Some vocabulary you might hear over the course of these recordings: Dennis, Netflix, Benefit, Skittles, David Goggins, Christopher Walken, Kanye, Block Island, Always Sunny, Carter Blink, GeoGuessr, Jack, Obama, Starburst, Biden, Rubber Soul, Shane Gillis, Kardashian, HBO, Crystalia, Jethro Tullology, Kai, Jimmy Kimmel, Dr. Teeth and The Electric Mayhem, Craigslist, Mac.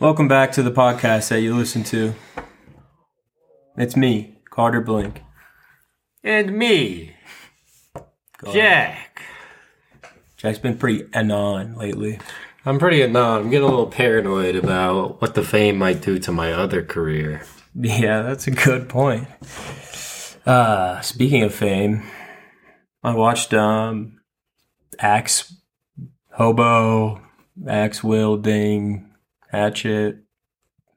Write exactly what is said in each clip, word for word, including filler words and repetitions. Welcome back to the podcast that you listen to. It's me, Carter Blink. And me, God. Jack. Jack's been pretty anon lately. I'm pretty anon. I'm getting a little paranoid about what the fame might do to my other career. Yeah, that's a good point. Uh, speaking of fame, I watched um, Axe, Hobo, Axe Wielding, Hatchet.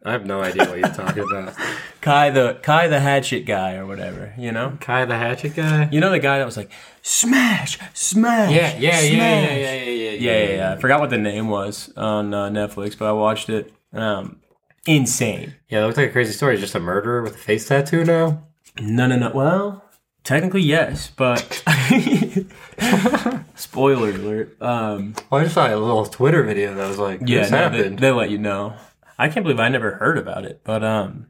I have no idea what you're talking about. Kai the Kai the Hatchet guy or whatever, you know? Kai the Hatchet guy? You know the guy that was like, smash, smash, yeah, yeah, smash. Yeah, yeah, yeah, yeah, yeah, yeah, yeah, yeah, yeah. I forgot what the name was on uh, Netflix, but I watched it. Um, insane. Yeah, it looked like a crazy story. Just a murderer with a face tattoo now? No, no, no. Well, technically yes, but... Spoiler alert. Um, well, I just saw a little Twitter video that was like, this yeah, no, happened. They, they let you know. I can't believe I never heard about it, but... um.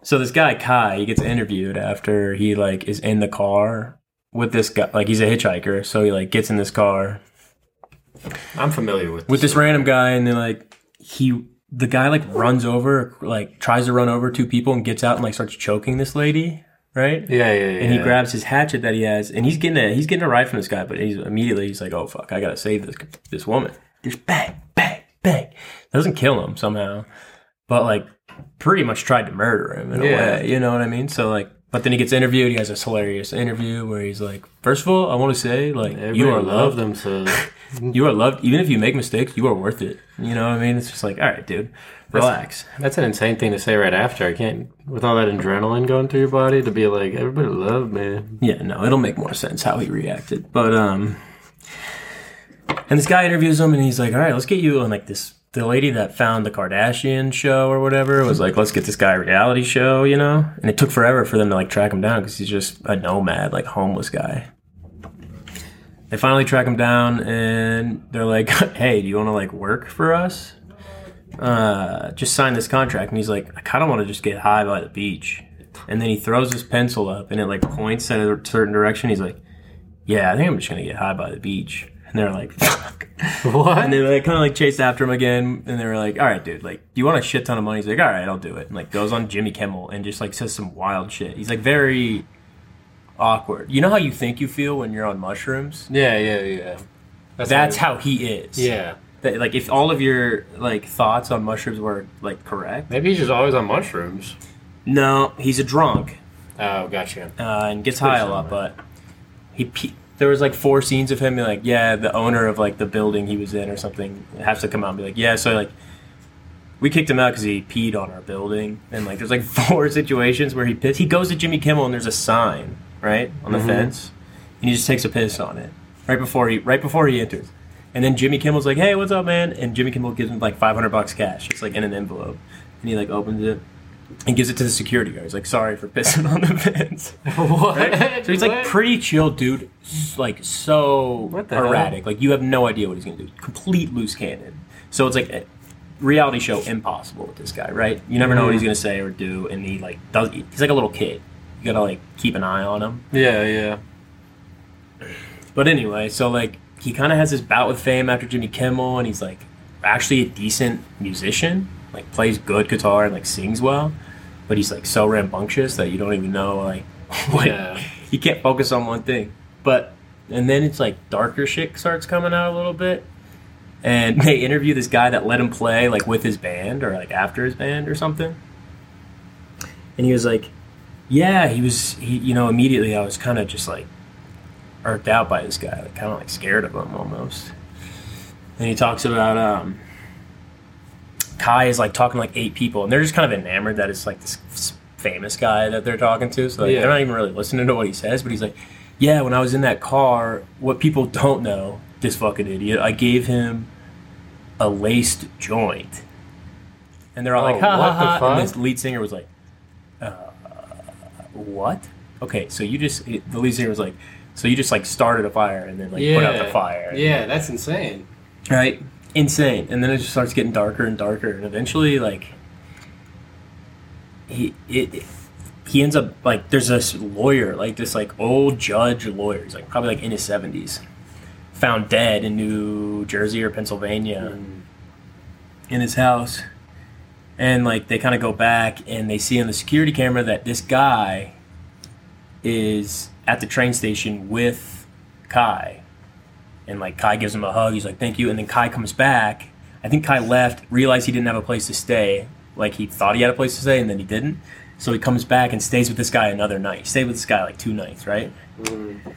So this guy, Kai, he gets interviewed after he, like, is in the car with this guy. Like, he's a hitchhiker, so he, like, gets in this car. I'm familiar with this. With this story. Random guy, and then, like, he, the guy, like, runs over, like, tries to run over two people and gets out and, like, starts choking this lady, right? Yeah, yeah, yeah. And he grabs his hatchet that he has, and he's getting a, he's getting a ride from this guy, but he's immediately, he's like, oh, fuck, I gotta save this, this woman. Just bang, bang, bang. That doesn't kill him somehow, but, like, pretty much tried to murder him in yeah. a way, you know what I mean? So, like, but then he gets interviewed. He has this hilarious interview where he's like, first of all, I want to say, like, Everyone you are loved. Them, so. You are loved. Even if you make mistakes, you are worth it. You know what I mean? It's just like, all right, dude, relax. That's, that's an insane thing to say right after. I can't, with all that adrenaline going through your body, to be like, everybody loved me. Yeah, no, it'll make more sense how he reacted. But, um, and this guy interviews him, and he's like, all right, let's get you on, like, this. The lady that found the Kardashian show or whatever was like, let's get this guy a reality show, you know? And it took forever for them to, like, track him down because he's just a nomad, like, homeless guy. They finally track him down, and they're like, hey, do you want to, like, work for us? Uh, just sign this contract. And he's like, I kind of want to just get high by the beach. And then he throws his pencil up, and it, like, points in a certain direction. He's like, yeah, I think I'm just going to get high by the beach. And they're like, fuck. What? And they, like, kind of, like, chased after him again. And they were like, all right, dude, like, do you want a shit ton of money? He's like, all right, I'll do it. And, like, goes on Jimmy Kimmel and just, like, says some wild shit. He's, like, very awkward. You know how you think you feel when you're on mushrooms? Yeah, yeah, yeah. That's, That's how, how he is. Yeah. That, like, if all of your, like, thoughts on mushrooms were, like, correct. Maybe he's just always on mushrooms. No, he's a drunk. Oh, gotcha. Uh, and gets high a lot, but he... Pe- There was, like, four scenes of him being like, yeah, the owner of, like, the building he was in or something has to come out and be like, yeah, so, like, we kicked him out because he peed on our building. And, like, there's, like, four situations where he pissed. He goes to Jimmy Kimmel and there's a sign, right, on the mm-hmm. fence. And he just takes a piss on it right before he right before he enters. And then Jimmy Kimmel's like, hey, what's up, man? And Jimmy Kimmel gives him, like, five hundred bucks cash. It's, like, in an envelope. And he, like, opens it. And gives it to the security guard. He's like, sorry for pissing on the fence. What? Right? So he's like, pretty chill, dude. Like, so erratic. Heck? Like, you have no idea what he's going to do. Complete loose cannon. So it's like a reality show impossible with this guy, right? You never know what he's going to say or do. And he, like, does. He's like a little kid. You got to, like, keep an eye on him. Yeah, yeah. But anyway, so, like, he kind of has this bout with fame after Jimmy Kimmel. And he's, like, actually a decent musician. Like, plays good guitar and, like, sings well, but he's, like, so rambunctious that you don't even know, like, what yeah. you can't focus on one thing. But and then it's, like, darker shit starts coming out a little bit, and they interview this guy that let him play, like, with his band or, like, after his band or something. And he was like, yeah, he was he, you know, immediately I was kind of just, like, irked out by this guy, like, kind of, like, scared of him almost. And he talks about um Kai is, like, talking to, like, eight people, and they're just kind of enamored that it's, like, this famous guy that they're talking to, so, like, yeah. they're not even really listening to what he says, but he's like, yeah, when I was in that car, what people don't know, this fucking idiot, I gave him a laced joint. And they're all oh, like, ha, what ha, ha, the fuck? And this lead singer was like, uh, what? Okay, so you just, the lead singer was like, so you just, like, started a fire and then, like, yeah. put out the fire. Yeah, and, that's insane. Right? Insane. And then it just starts getting darker and darker, and eventually, like, he it he ends up, like, there's this lawyer, like, this, like, old judge lawyer, he's, like, probably, like, in his seventies, found dead in New Jersey or Pennsylvania mm. in his house, And like they kind of go back and they see on the security camera that this guy is at the train station with Kai. And like Kai gives him a hug. He's like, thank you. And then Kai comes back. I think Kai left, realized he didn't have a place to stay. Like he thought he had a place to stay and then he didn't. So he comes back and stays with this guy another night. He stayed with this guy like two nights, right? Mm.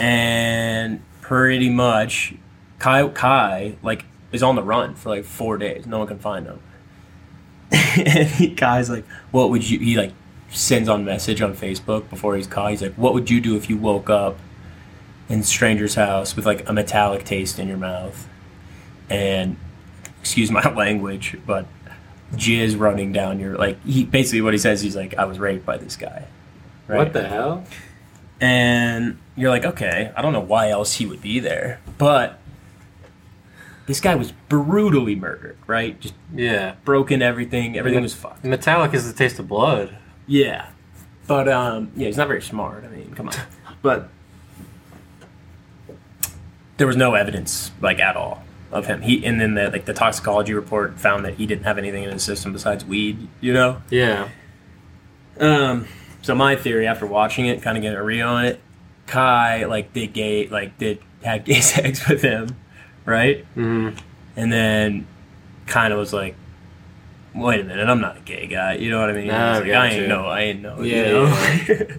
And pretty much Kai, Kai like is on the run for like four days. No one can find him. And he, Kai's like, what would you, he like sends on message on Facebook before he's caught. He's like, what would you do if you woke up in a stranger's house with like a metallic taste in your mouth? And excuse my language, but jizz running down your, like, he basically what he says, he's like, I was raped by this guy, right? What the hell? And you're like, okay, I don't know why else he would be there, but this guy was brutally murdered, right? Just yeah, broken everything. Everything was fucked. Metallic is the taste of blood. Yeah, but um, yeah, he's not very smart. I mean, come on. But there was no evidence, like at all, of him. He and then the like the toxicology report found that he didn't have anything in his system besides weed. You know? Yeah. Um. So my theory, after watching it, kind of getting a read on it, Kai like did gay, like did had gay sex with him. Right? Mm-hmm. And then kind of was like, wait a minute, I'm not a gay guy. You know what I mean? Nah, I, like, I ain't know. I ain't know. Yeah. You know? Yeah.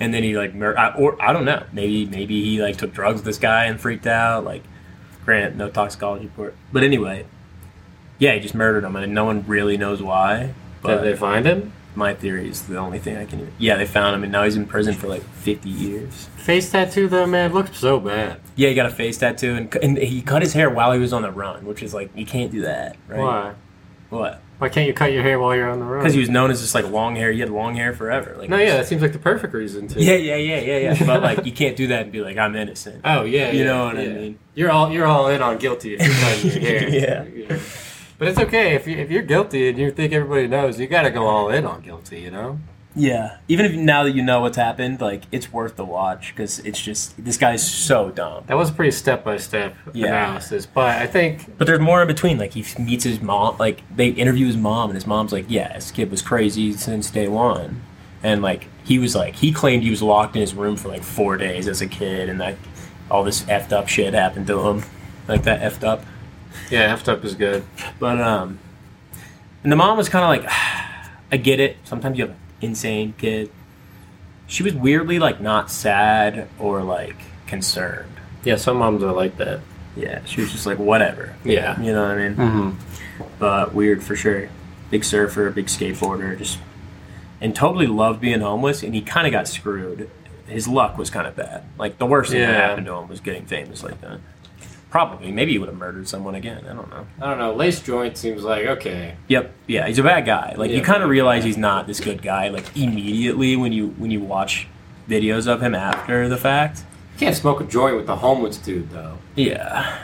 And then he like, mur- I, or I don't know. Maybe maybe he like took drugs with this guy and freaked out. Like, granted, no toxicology report. But anyway, yeah, he just murdered him, and no one really knows why. But did they find him? My theory is the only thing I can hear. Yeah, they found him, and now he's in prison for like fifty years. Face tattoo, though, man, looked so bad. Yeah, he got a face tattoo, and, and he cut his hair while he was on the run, which is like, you can't do that, right? Why? What? Why can't you cut your hair while you're on the run? Because he was known as just like long hair. He had long hair forever. Like, no, yeah, that seems like the perfect reason to. Yeah, yeah, yeah, yeah, yeah. But like, you can't do that and be like, I'm innocent. Oh, yeah, You yeah, know what yeah. I mean? You're all you're all in on guilty if you're cutting your hair. Yeah. yeah. But it's okay if you, if you're guilty and you think everybody knows, you gotta go all in on guilty, you know. Yeah, even if now that you know what's happened, like it's worth the watch because it's just this guy's so dumb. That was a pretty step by step analysis, but I think. But there's more in between. Like he meets his mom, like they interview his mom, and his mom's like, "Yeah, this kid was crazy since day one," and like he was like he claimed he was locked in his room for like four days as a kid, and like all this effed up shit happened to him, like that effed up. Yeah, effed up is good. But, um, and the mom was kind of like, ah, I get it. Sometimes you have an insane kid. She was weirdly, like, not sad or, like, concerned. Yeah, some moms are like that. Yeah, she was just like, whatever. Yeah. You know what I mean? Mm-hmm. But weird for sure. Big surfer, big skateboarder, just, and totally loved being homeless, and he kind of got screwed. His luck was kind of bad. Like, the worst thing yeah. that happened to him was getting famous like that. Probably. Maybe he would have murdered someone again. I don't know. I don't know. Lace Joint seems like, okay. Yep. Yeah, he's a bad guy. Like, yeah, you kind of realize he's not this good guy, like, immediately when you when you watch videos of him after the fact. You can't smoke a joint with the homeless dude, though. Yeah.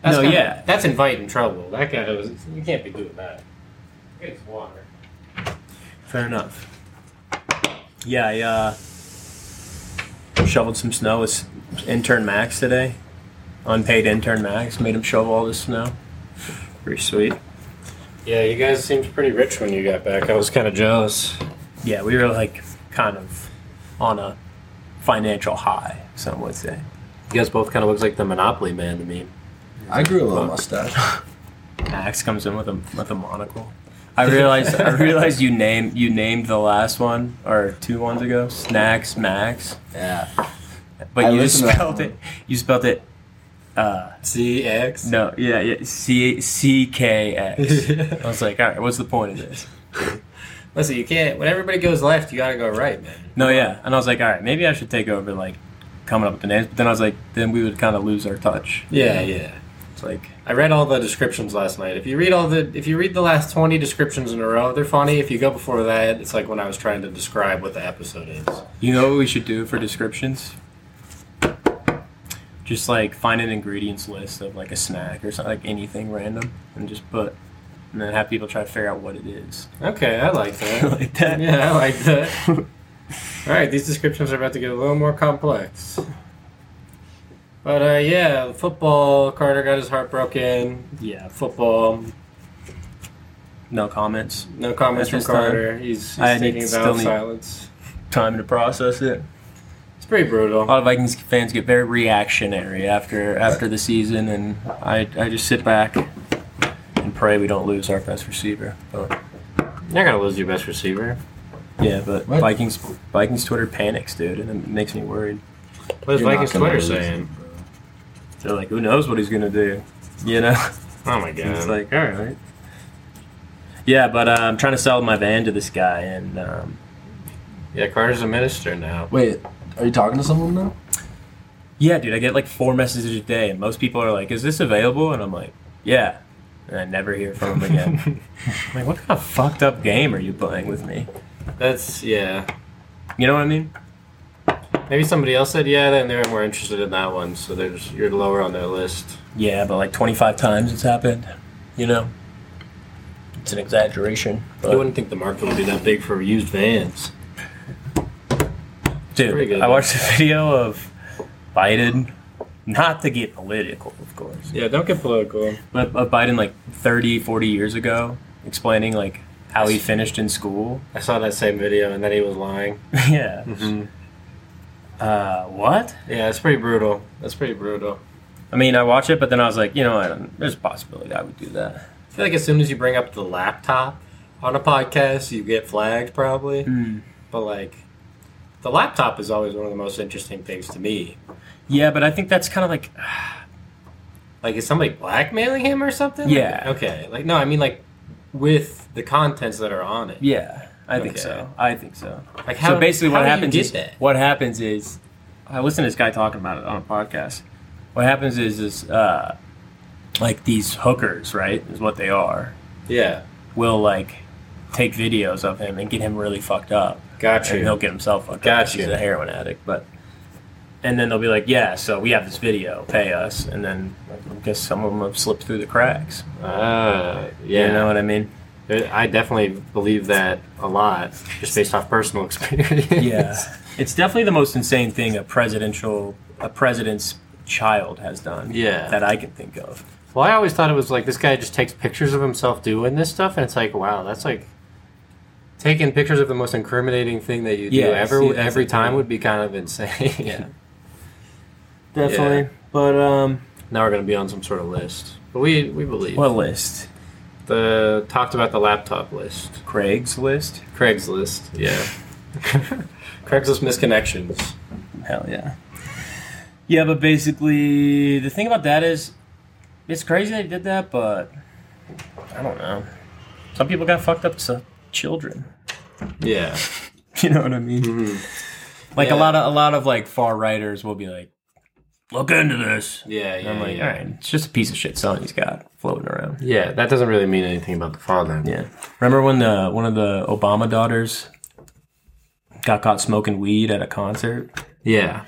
That's no, kinda, yeah. That's inviting trouble. That guy was... You can't be doing that. It's water. Fair enough. Yeah, I uh, shoveled some snow with intern Max today. Unpaid intern Max made him shovel all this snow. Pretty sweet. Yeah, you guys seemed pretty rich when you got back. I was kind of jealous. Yeah, we were like kind of on a financial high, some would say. You guys both kind of look like the Monopoly man to me. I grew a little mustache. Max comes in with a with a monocle. I realized I realized you named you named the last one or two ones ago. Snacks Max. Yeah, but I you spelled it. You spelled it. Uh, C X? No, yeah, yeah, C- C K X. I was like, all right, what's the point of this? Listen, you can't, when everybody goes left, you gotta go right, man. No, yeah, and I was like, all right, maybe I should take over, like, coming up with the names, but then I was like, then we would kind of lose our touch. Yeah, yeah, yeah. It's like... I read all the descriptions last night. If you read all the, if you read the last twenty descriptions in a row, they're funny. If you go before that, it's like when I was trying to describe what the episode is. You know what we should do for descriptions? Just, like, find an ingredients list of, like, a snack or something, like, anything random, and just put, and then have people try to figure out what it is. Okay, I like that. I like that? Yeah, I like that. All right, these descriptions are about to get a little more complex. But, uh, yeah, football, Carter got his heart broken. Yeah, football. No comments. No comments from Carter. Time. He's, he's I taking about silence. Time to process it. It's pretty brutal. A lot of Vikings fans get very reactionary after after the season, and I I just sit back and pray we don't lose our best receiver. But you're not gonna lose your best receiver. Yeah, but what? Vikings Vikings Twitter panics, dude, and it makes me worried. What's Vikings Twitter saying? They're like, who knows what he's gonna do? You know? Oh my god! It's like, all right. Yeah, but uh, I'm trying to sell my van to this guy, and um, yeah, Carter's a minister now. Wait, are you talking to someone now? Yeah, dude, I get like four messages a day, and most people are like, "Is this available?" And I'm like, "Yeah," and I never hear from them again. I'm like, what kind of fucked up game are you playing with me? That's yeah. You know what I mean? Maybe somebody else said yeah, then they're more interested in that one, so there's you're lower on their list. Yeah, but like twenty-five times it's happened, you know. It's an exaggeration. But you wouldn't think the market would be that big for used vans. Dude, good, I watched man. a video of Biden, not to get political, of course. Yeah, don't get political. But of Biden, like, thirty, forty years ago, explaining, like, how he finished in school. I saw that same video, and then he was lying. Yeah. Mm-hmm. Uh, what? Yeah, it's pretty brutal. That's pretty brutal. I mean, I watched it, but then I was like, you know, I don't, there's a possibility I would do that. I feel like as soon as you bring up the laptop on a podcast, you get flagged probably. Mm. But, like, the laptop is always one of the most interesting things to me. Yeah, but I think that's kind of like... like, is somebody blackmailing him or something? Yeah. Like, okay. Like, no, I mean, like, with the contents that are on it. Yeah, I okay. think so. I think so. Like, how, so basically how what happens is, that? What happens is... I listened to this guy talking about it on a podcast. What happens is... is uh, like these hookers, right, is what they are. Yeah. Will like take videos of him and get him really fucked up. Gotcha. And he'll get himself fucked gotcha. up. Gotcha. He's a heroin addict, but and then they'll be like, yeah, so we have this video, pay us, and then I guess some of them have slipped through the cracks. Uh, yeah. You know what I mean? I definitely believe that a lot, just based off personal experience. Yeah. It's definitely the most insane thing a presidential a president's child has done. Yeah. That I can think of. Well, I always thought it was like this guy just takes pictures of himself doing this stuff, and it's like, wow, that's like taking pictures of the most incriminating thing that you do yeah, ever see, every time would be kind of insane. Yeah, definitely. Yeah. But um, now we're gonna be on some sort of list. But we we believe what list? The talked about the laptop list. Craigslist. Craigslist. Yeah. Craigslist misconnections. Hell yeah. Yeah, but basically the thing about that is. It's crazy they did that, but I don't know. Some people got fucked up to children. Yeah, you know what I mean. Mm-hmm. Like yeah. a lot of a lot of like far righters will be like, look into this. Yeah, yeah. And I'm like, yeah. all right, it's just a piece of shit son he's got floating around. Yeah, that doesn't really mean anything about the father. Yeah. Remember when the one of the Obama daughters got caught smoking weed at a concert? Yeah.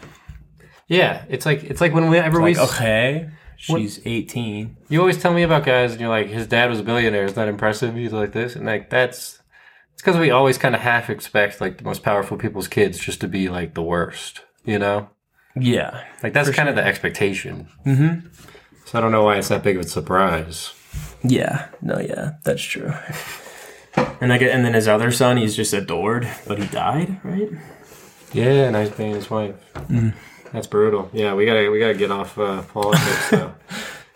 Yeah, it's like it's like whenever it's like, we okay. She's what? eighteen. You always tell me about guys, and you're like, his dad was a billionaire. Isn't that impressive? He's like this. And, like, that's... It's because we always kind of half expect, like, the most powerful people's kids just to be, like, the worst. You know? Yeah. Like, that's kind sure. of the expectation. Mm-hmm. So I don't know why it's that big of a surprise. Yeah. No, yeah. That's true. And I get, and then his other son, he's just adored, but he died, right? Yeah, and I was being his wife. Mm. That's brutal. Yeah, we gotta we gotta get off uh, politics. So.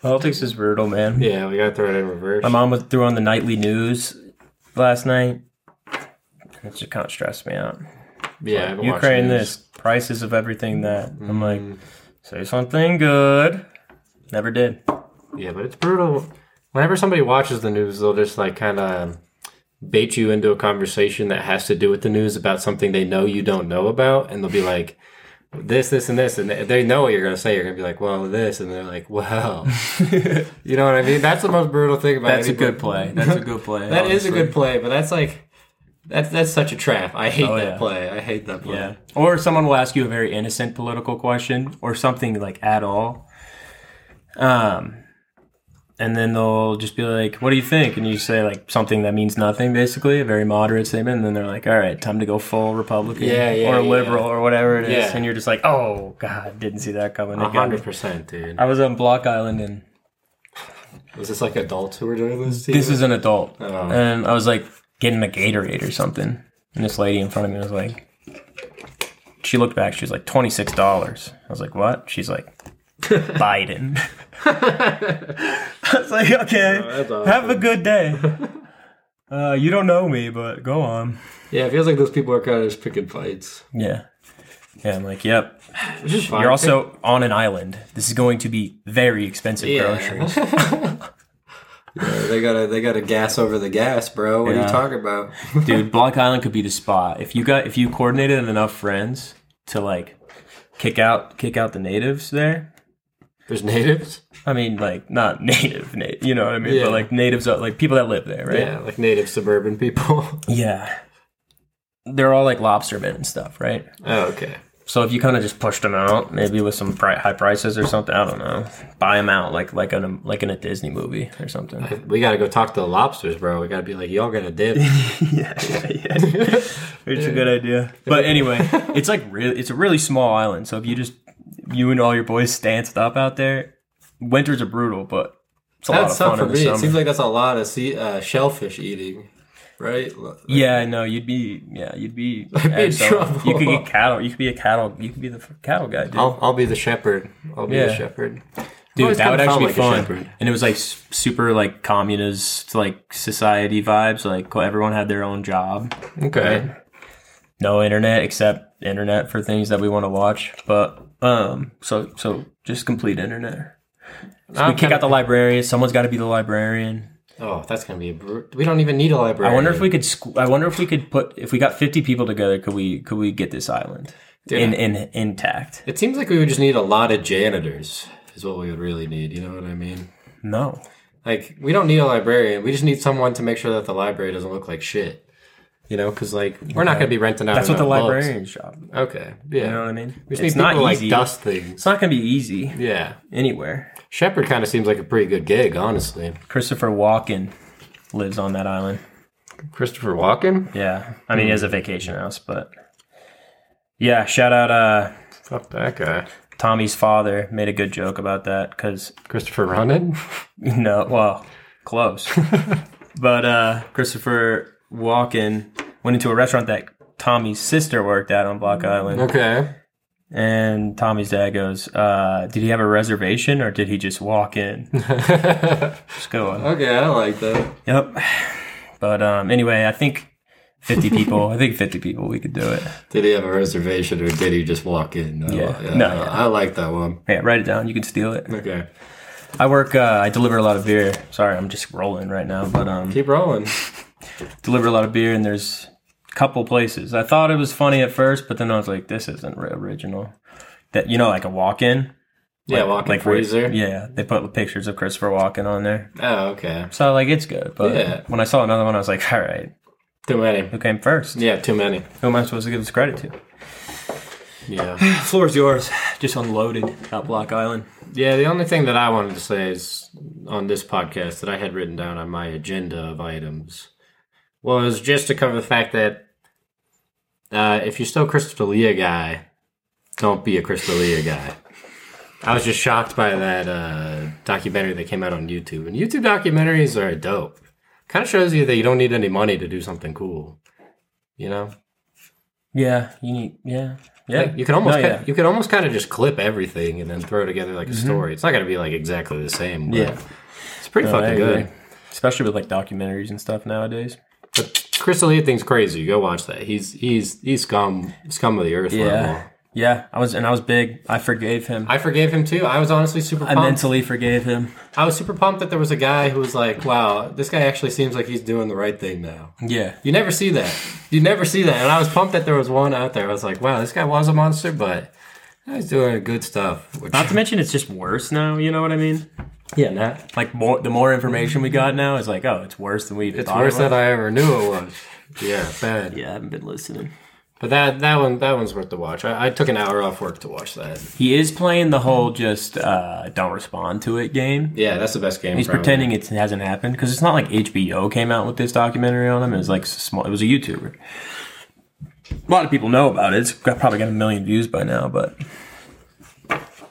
Politics is brutal, man. Yeah, we gotta throw it in reverse. My mom was threw on the nightly news last night. It just kind of stressed me out. Yeah, like, Ukraine this, prices of everything that. Mm-hmm. I'm like, say something good. Never did. Yeah, but it's brutal. Whenever somebody watches the news, they'll just like kind of bait you into a conversation that has to do with the news about something they know you don't know about, and they'll be like. This, this, and this, and they know what you're going to say. You're going to be like, well, this, and they're like, well. You know what I mean? That's the most brutal thing about it. That's a good play. That's a good play. That honestly. Is a good play, but that's like, that's that's such a trap. I hate oh, that yeah. play. I hate that play. Yeah. Or someone will ask you a very innocent political question or something like at all. Um, and then they'll just be like, what do you think? And you say like something that means nothing, basically, a very moderate statement. And then they're like, all right, time to go full Republican yeah, yeah, or yeah, liberal yeah. or whatever it is. Yeah. And you're just like, oh, God, didn't see that coming. one hundred percent, dude. I was on Block Island and Was this like adults who were doing this to you? This is an adult. Oh. And I was like getting a Gatorade or something. And this lady in front of me was like, she looked back. She was like, twenty-six dollars. I was like, what? She's like, Biden. I was like, okay, oh, that's awesome. Have a good day. Uh, you don't know me, but go on. Yeah, it feels like those people are kind of just picking fights. Yeah. Yeah, I'm like, yep. You're also on an island. This is going to be very expensive yeah. groceries. Yeah, they gotta they gotta gas over the gas, bro. What yeah. are you talking about? Dude, Block Island could be the spot. If you got if you coordinated enough friends to like kick out kick out the natives there. There's natives? I mean, like, not native, native you know what I mean? Yeah. But like natives, like people that live there, right? Yeah, like native suburban people. Yeah. They're all like lobstermen and stuff, right? Oh, okay. So if you kind of just pushed them out, maybe with some pri- high prices or something, I don't know. Buy them out like like in, like in a Disney movie or something. I, we got to go talk to the lobsters, bro. We got to be like, y'all got to dip. yeah, yeah, yeah. It's a good idea. But anyway, it's like really, it's a really small island. So if you just, you and all your boys stanced up out there, winters are brutal, but it's a that's lot of fun for in the me. Summer. It seems like that's a lot of sea, uh, shellfish eating. Right? Yeah, no, you'd be, yeah, you'd be, I'd be in trouble. You could get cattle. You could be a cattle. You could be the cattle guy, dude. I'll, I'll be the shepherd. I'll be yeah. the shepherd, dude. That would actually be like fun. And it was like super like communist like society vibes. Like everyone had their own job. Okay. Right? No internet except internet for things that we want to watch. But um, so so just complete internet. So we kick out the librarian. Someone's got to be the librarian. Oh, that's gonna be a brute. We don't even need a library. I wonder if we could. Squ- I wonder if we could put. If we got fifty people together, could we? Could we get this island yeah. in, in intact? It seems like we would just need a lot of janitors. Is what we would really need. You know what I mean? No. Like we don't need a librarian. We just need someone to make sure that the library doesn't look like shit. You know, because like we're okay. not gonna be renting out. That's what the librarian's job. Okay. Yeah. You know what I mean? We just it's need not people easy. Like dust things. It's not gonna be easy. Yeah. Anywhere. Shepherd kind of seems like a pretty good gig, honestly. Christopher Walken lives on that island. Christopher Walken? Yeah. I mean, mm. he has a vacation house, but... Yeah, shout out... Uh, Fuck that guy. Tommy's father made a good joke about that, because... Christopher Ronan? No, well, close. But uh, Christopher Walken went into a restaurant that Tommy's sister worked at on Block Island. Okay. And Tommy's dad goes, uh, did he have a reservation or did he just walk in? Just go on. Okay, I like that. Yep. But um, anyway, I think fifty people, I think fifty people, we could do it. Did he have a reservation or did he just walk in? No, yeah. yeah, no, I, yeah. I like that one. Yeah, write it down. You can steal it. Okay. I work, uh, I deliver a lot of beer. Sorry, I'm just rolling right now. But um, keep rolling. Deliver a lot of beer and there's... couple places. I thought it was funny at first, but then I was like, this isn't original. That you know, like a walk-in. Yeah, like, walk-in like freezer. Yeah, they put pictures of Christopher Walken on there. Oh, okay. So like, it's good. But yeah. when I saw another one, I was like, all right. Too many. Who came first? Yeah, too many. Who am I supposed to give this credit to? Yeah. Floor's yours. Just unloaded out Block Island. Yeah, the only thing that I wanted to say is on this podcast that I had written down on my agenda of items was just to cover the fact that Uh, if you're still a Crystalia guy, don't be a Crystalia guy. I was just shocked by that uh, documentary that came out on YouTube. And YouTube documentaries are dope. Kind of shows you that you don't need any money to do something cool. You know? Yeah. You need, yeah. Yeah. Like you can almost no, kinda, yeah. you can almost kind of just clip everything and then throw together like a mm-hmm. story. It's not going to be like exactly the same. But yeah. It's pretty no, fucking good. Especially with like documentaries and stuff nowadays. But Crystalia thing's crazy. Go watch that. He's he's he's scum scum of the earth. Yeah, level. yeah. I was and I was big. I forgave him. I forgave him too. I was honestly super. pumped. I mentally forgave him. I was super pumped that there was a guy who was like, "Wow, this guy actually seems like he's doing the right thing now." Yeah, you never see that. You never see that. And I was pumped that there was one out there. I was like, "Wow, this guy was a monster, but he's doing good stuff." Which... Not to mention, it's just worse now. You know what I mean? Yeah, not like more. The more information we got now is like, oh, it's worse than we. It's thought worse it was. Than I ever knew it was. Yeah, bad. Yeah, I haven't been listening. But that that one that one's worth the watch. I, I took an hour off work to watch that. He is playing the whole just uh, don't respond to it game. Yeah, that's the best game. He's probably pretending it hasn't happened because it's not like H B O came out with this documentary on him. It was like small. It was a YouTuber. A lot of people know about it. It's got, probably got a million views by now, but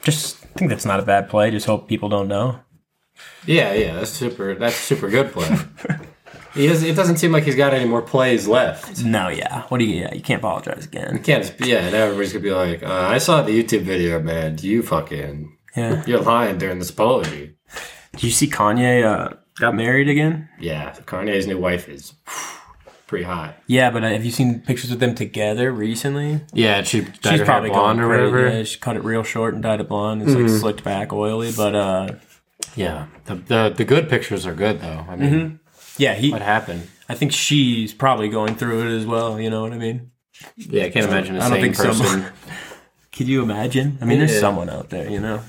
just I think that's not a bad play. Just hope people don't know. Yeah, yeah, that's super. That's super good play. He does, it doesn't seem like he's got any more plays left. No, yeah. What do you? Yeah, you can't apologize again. You can't. Yeah, now everybody's gonna be like, uh, "I saw the YouTube video, man. You fucking yeah, you're lying during this apology." Did you see Kanye uh, got married again? Yeah, Kanye's new wife is pretty hot. Yeah, but uh, have you seen pictures of them together recently? Yeah, she dyed she's her probably hair blonde or whatever. Yeah, she cut it real short and dyed it blonde. It's mm-hmm. like slicked back, oily, but uh, yeah, the, the the good pictures are good though. I mean. Mm-hmm. Yeah, he. What happened? I think she's probably going through it as well. You know what I mean? Yeah, I can't imagine the same I don't think person. Someone, could you imagine? I mean, yeah. There's someone out there, you know.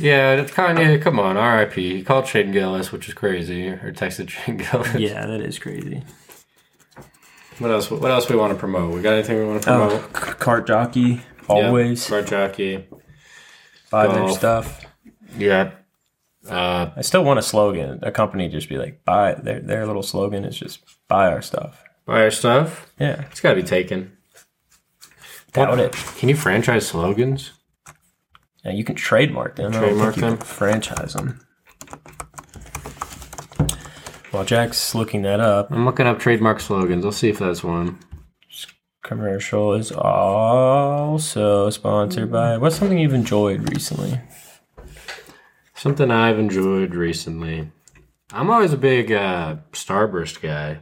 Yeah, it's Kanye. Come on, R I P. He called Shane Gillis, which is crazy, or texted Shane Gillis. Yeah, that is crazy. What else? What else we want to promote? We got anything we want to promote? Oh, Cart Jockey, always. Yep, Cart Jockey. Buy their stuff. Yeah. Uh, I still want a slogan. A company just be like, buy their their little slogan is just buy our stuff. Buy our stuff? Yeah. It's gotta be taken. Doubt it. Can you franchise slogans? Yeah, you can trademark them. Trademark them. Franchise them. Well, Jack's looking that up. I'm looking up trademark slogans. I'll see if that's one. This commercial is also sponsored by what's something you've enjoyed recently? Something I've enjoyed recently. I'm always a big uh, Starburst guy.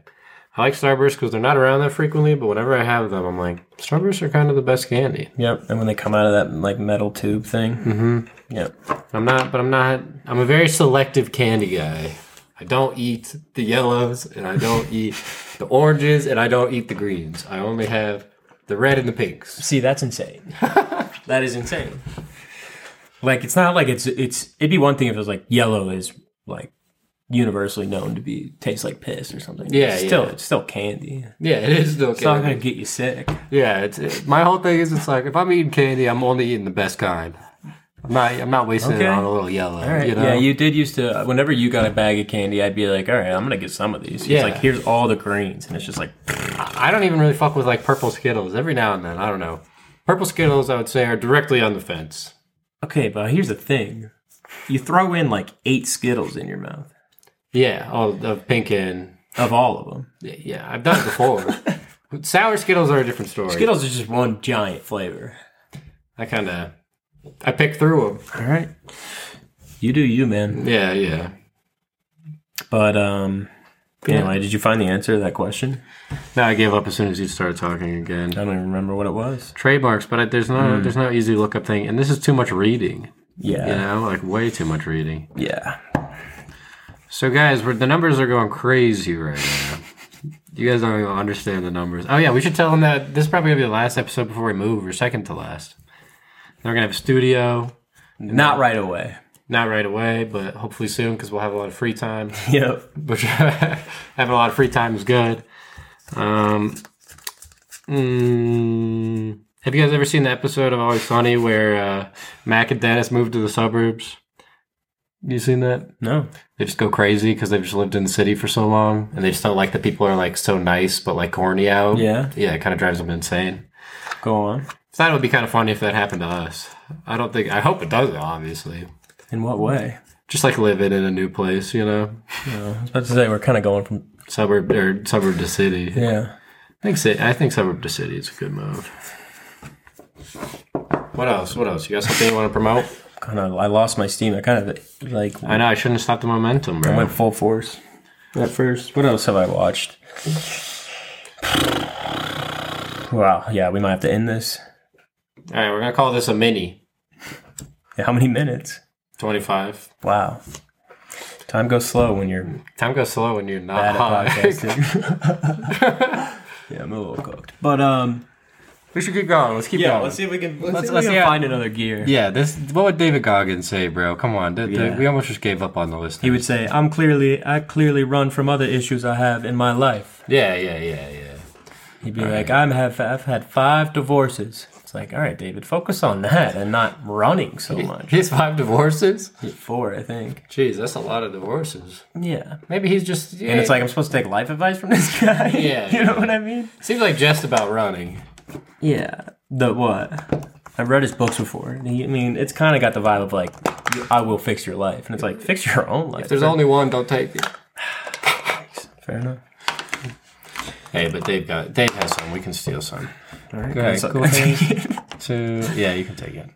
I like Starburst because they're not around that frequently, but whenever I have them, I'm like, Starbursts are kind of the best candy. Yep, and when they come out of that like metal tube thing. Mm-hmm. Yep. I'm not, but I'm not, I'm a very selective candy guy. I don't eat the yellows, and I don't eat the oranges, and I don't eat the greens. I only have the red and the pinks. See, that's insane. That is insane. Like, it's not like it's, it's, it'd be one thing if it was like yellow is like universally known to be, tastes like piss or something. Yeah. It's yeah. Still, it's still candy. Yeah, it is still it's candy. It's not going to get you sick. Yeah. It's, it, my whole thing is it's like, if I'm eating candy, I'm only eating the best kind. I'm not, I'm not wasting okay. it on a little yellow. Right. You know? Yeah. You did used to, whenever you got a bag of candy, I'd be like, all right, I'm going to get some of these. It's yeah. like, here's all the greens. And it's just like, I don't even really fuck with like purple Skittles every now and then. I don't know. Purple Skittles, I would say, are directly on the fence. Okay, but here's the thing. You throw in like eight Skittles in your mouth. Yeah, all of pink and... Of all of them. Yeah, yeah, I've done it before. Sour Skittles are a different story. Skittles are just one giant flavor. I kind of... I pick through them. All right. You do you, man. Yeah, yeah. But, um... anyway, did you find the answer to that question? No, I gave up as soon as you started talking again. I don't even remember what it was. Trademarks, but I, there's no mm. there's no easy lookup thing, and this is too much reading. Yeah, you know, like way too much reading. Yeah. So, guys, we're, the numbers are going crazy right now. You guys don't even understand the numbers. Oh yeah, we should tell them that this is probably gonna be the last episode before we move, or second to last. Then we're gonna have a studio. Not right away. Not right away, but hopefully soon because we'll have a lot of free time. Yep. Which having a lot of free time is good. Um, mm, have you guys ever seen the episode of Always Sunny where uh, Mac and Dennis moved to the suburbs? You seen that? No. They just go crazy because they've just lived in the city for so long, and they just don't like that people are like so nice but like corny out. Yeah. Yeah, it kind of drives them insane. Go on. I thought it would be kind of funny if that happened to us. I don't think. I hope it doesn't, obviously. In what way? Just like living in a new place, you know? Yeah, I was about to say, we're kind of going from... Suburb or suburb to city. Yeah. I think city, I think suburb to city is a good move. What else? What else? You got something you want to promote? Kind of, I lost my steam. I kind of, like... I know, I shouldn't have stopped the momentum, bro. I went full force at first. What else have I watched? Wow, yeah, we might have to end this. All right, we're going to call this a mini. Yeah, how many minutes? twenty-five. Wow. Time goes slow when you're... Time goes slow when you're not high. Yeah, I'm a little cooked. But um, we should keep going. Let's keep yeah, going. Yeah, let's see if we can... Let's, let's, let's we can find another gear. Yeah, this. What would David Goggins say, bro? Come on. Did, yeah. did, we almost just gave up on the list. He would say, I'm clearly... I clearly run from other issues I have in my life. Yeah, yeah, yeah, yeah. He'd be all like, right. I'm have, I've had five divorces. It's like, all right, David, focus on that and not running so much. He's five divorces? He's four, I think. Jeez, that's a lot of divorces. Yeah. Maybe he's just... Yeah. And it's like, I'm supposed to take life advice from this guy? Yeah. You yeah. know what I mean? Seems like just about running. Yeah. The what? I've read his books before. And he, I mean, it's kind of got the vibe of like, I will fix your life. And it's like, fix your own life. If there's only one, don't take it. Fair enough. Hey, but Dave got Dave has some. We can steal some. All right. Go ahead. Go ahead. Two. Yeah, you can take it.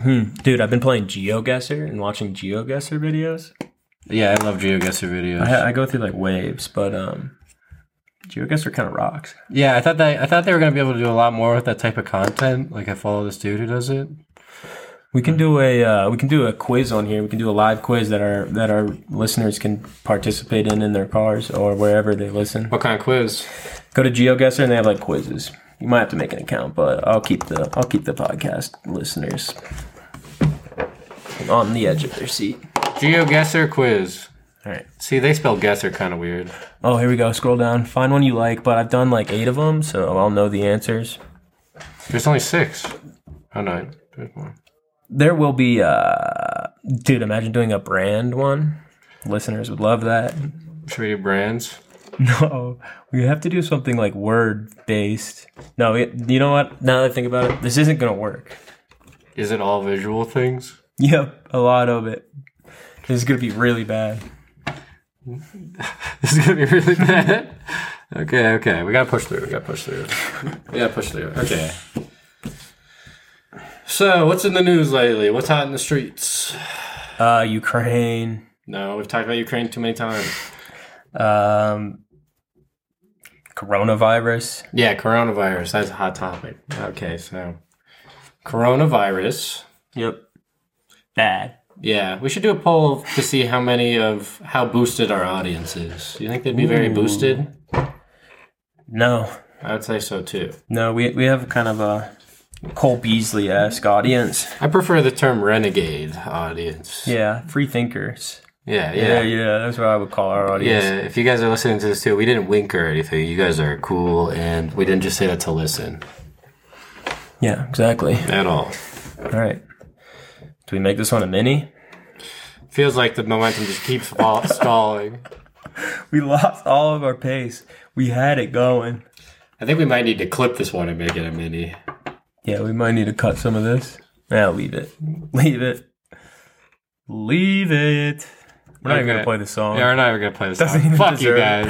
Hmm. Dude, I've been playing GeoGuessr and watching GeoGuessr videos. Yeah, I love GeoGuessr videos. I, I go through like waves, but um, GeoGuessr kind of rocks. Yeah, I thought that I thought they were gonna be able to do a lot more with that type of content. Like I follow this dude who does it. We can do a uh, we can do a quiz on here. We can do a live quiz that our that our listeners can participate in in their cars or wherever they listen. What kind of quiz? Go to GeoGuessr and they have like quizzes. You might have to make an account, but I'll keep the I'll keep the podcast listeners on the edge of their seat. GeoGuessr quiz. All right. See, they spell guesser kind of weird. Oh, here we go. Scroll down. Find one you like, but I've done like eight of them, so I'll know the answers. There's only six. Oh, nine. There's more. There will be, uh, dude, imagine doing a brand one. Listeners would love that. Should we do brands? No, we have to do something like word-based. No, it, you know what? Now that I think about it, this isn't going to work. Is it all visual things? Yep, a lot of it. This is going to be really bad. This is going to be really bad? Okay, okay. We got to push through. We got to push through. We got to push through. Okay. So, what's in the news lately? What's hot in the streets? Uh, Ukraine. No, we've talked about Ukraine too many times. Um, coronavirus. Yeah, coronavirus. That's a hot topic. Okay, so coronavirus. Yep. Bad. Yeah, we should do a poll to see how many of how boosted our audience is. Do you think they'd be Ooh. very boosted? No, I would say so too. No, we we have kind of a Cole Beasley-esque audience. I prefer the term renegade audience. Yeah, free thinkers. Yeah, yeah, yeah, yeah. That's what I would call our audience. Yeah, if you guys are listening to this too, we didn't wink or anything. You guys are cool, and we didn't just say that to listen. Yeah, exactly. At all. All right. Do we make this one a mini? Feels like the momentum just keeps stalling. We lost all of our pace. We had it going. I think we might need to clip this one and make it a mini. Yeah, we might need to cut some of this. Now nah, leave it. Leave it. Leave it. We're not okay. even going to play the song. Yeah, we're not even going to play the song. Fuck you guys.